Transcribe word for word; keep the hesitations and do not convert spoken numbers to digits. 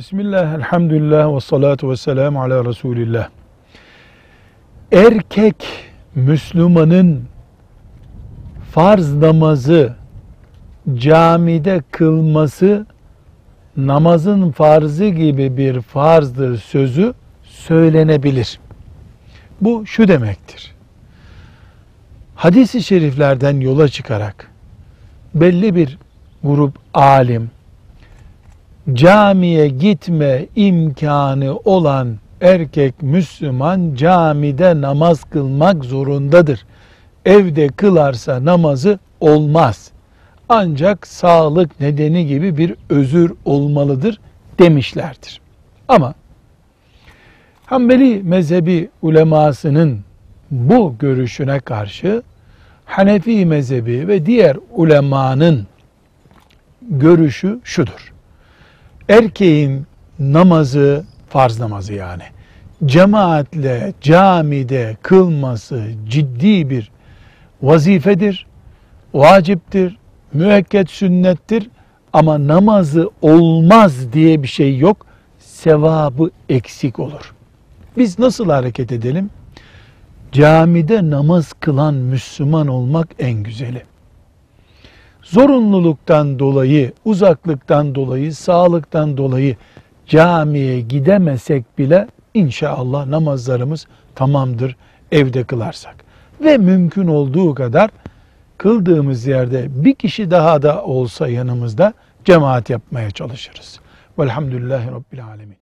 Bismillah, elhamdülillah ve salatu ve selamu ala Resulillah. Erkek Müslümanın farz namazı camide kılması namazın farzı gibi bir farzdır sözü söylenebilir. Bu şu demektir. Hadis-i şeriflerden yola çıkarak belli bir grup alim, camiye gitme imkanı olan erkek Müslüman camide namaz kılmak zorundadır. Evde kılarsa namazı olmaz. Ancak sağlık nedeni gibi bir özür olmalıdır demişlerdir. Ama Hanbeli mezhebi ulemasının bu görüşüne karşı Hanefi mezhebi ve diğer ulemanın görüşü şudur. Erkeğin namazı, farz namazı yani, cemaatle camide kılması ciddi bir vazifedir, vaciptir, müekket sünnettir ama namazı olmaz diye bir şey yok, sevabı eksik olur. Biz nasıl hareket edelim? Camide namaz kılan Müslüman olmak en güzeli. Zorunluluktan dolayı, uzaklıktan dolayı, sağlıktan dolayı camiye gidemesek bile inşallah namazlarımız tamamdır evde kılarsak. Ve mümkün olduğu kadar kıldığımız yerde bir kişi daha da olsa yanımızda cemaat yapmaya çalışırız. Velhamdülillahi Rabbil Alemin.